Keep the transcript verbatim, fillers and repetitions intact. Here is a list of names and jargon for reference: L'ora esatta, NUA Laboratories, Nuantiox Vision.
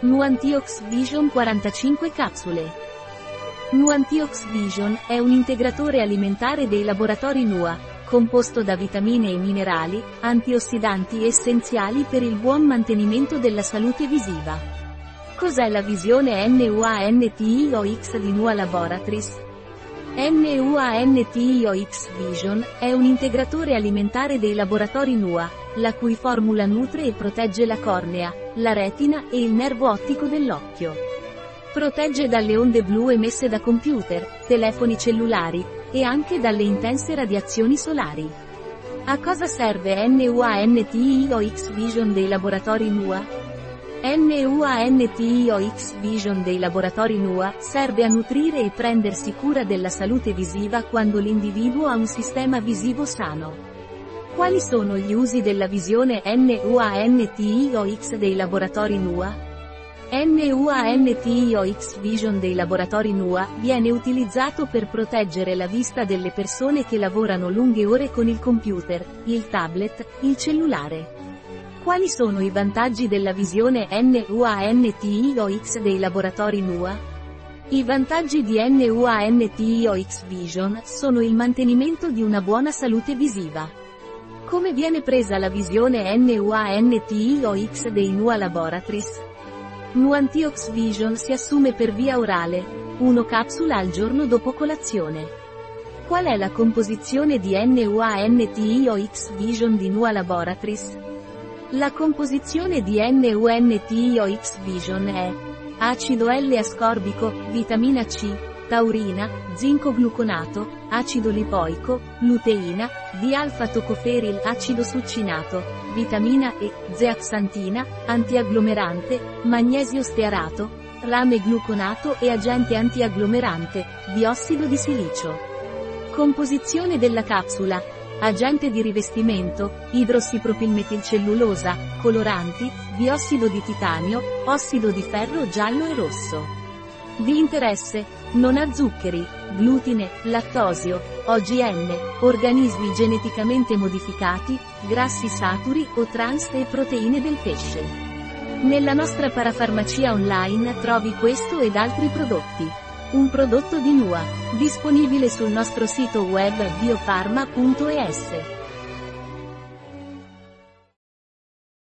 Nuantiox Vision quarantacinque capsule. Nuantiox Vision è un integratore alimentare dei laboratori N U A, composto da vitamine e minerali, antiossidanti essenziali per il buon mantenimento della salute visiva. Cos'è la visione Nuantiox di N U A Laboratories? Nuantiox Vision è un integratore alimentare dei laboratori N U A, la cui formula nutre e protegge la cornea, la retina e il nervo ottico dell'occhio. Protegge dalle onde blu emesse da computer, telefoni cellulari, e anche dalle intense radiazioni solari. A cosa serve Nuantiox Vision dei laboratori N U A? Nuantiox Vision dei laboratori N U A serve a nutrire e prendersi cura della salute visiva quando l'individuo ha un sistema visivo sano. Quali sono gli usi della visione Nuantiox dei laboratori N U A? Nuantiox Vision dei laboratori N U A viene utilizzato per proteggere la vista delle persone che lavorano lunghe ore con il computer, il tablet, il cellulare. Quali sono i vantaggi della visione Nuantiox dei laboratori N U A? I vantaggi di Nuantiox Vision sono il mantenimento di una buona salute visiva. Come viene presa la visione Nuantiox dei N U A Laboratories? Nuantiox Vision si assume per via orale, una capsula al giorno dopo colazione. Qual è la composizione di Nuantiox Vision di N U A Laboratories? La composizione di Nuantiox Vision è acido L-ascorbico, vitamina C, taurina, zinco gluconato, acido lipoico, luteina, D-alfa-tocoferil acido succinato, vitamina E, zeaxantina, antiagglomerante, magnesio stearato, rame gluconato e agente antiagglomerante, diossido di silicio. Composizione della capsula: agente di rivestimento, idrossipropilmetilcellulosa, coloranti, biossido di titanio, ossido di ferro giallo e rosso. Di interesse, non ha zuccheri, glutine, lattosio, O G M, organismi geneticamente modificati, grassi saturi o trans e proteine del pesce. Nella nostra parafarmacia online trovi questo ed altri prodotti. Un prodotto di N U A, disponibile sul nostro sito web biofarma punto e s.